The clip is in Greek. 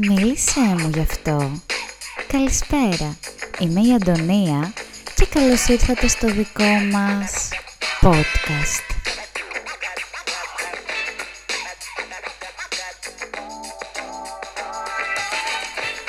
Μίλησέ μου γι' αυτό. Καλησπέρα, είμαι η Αντωνία και καλώς ήρθατε στο δικό μας podcast.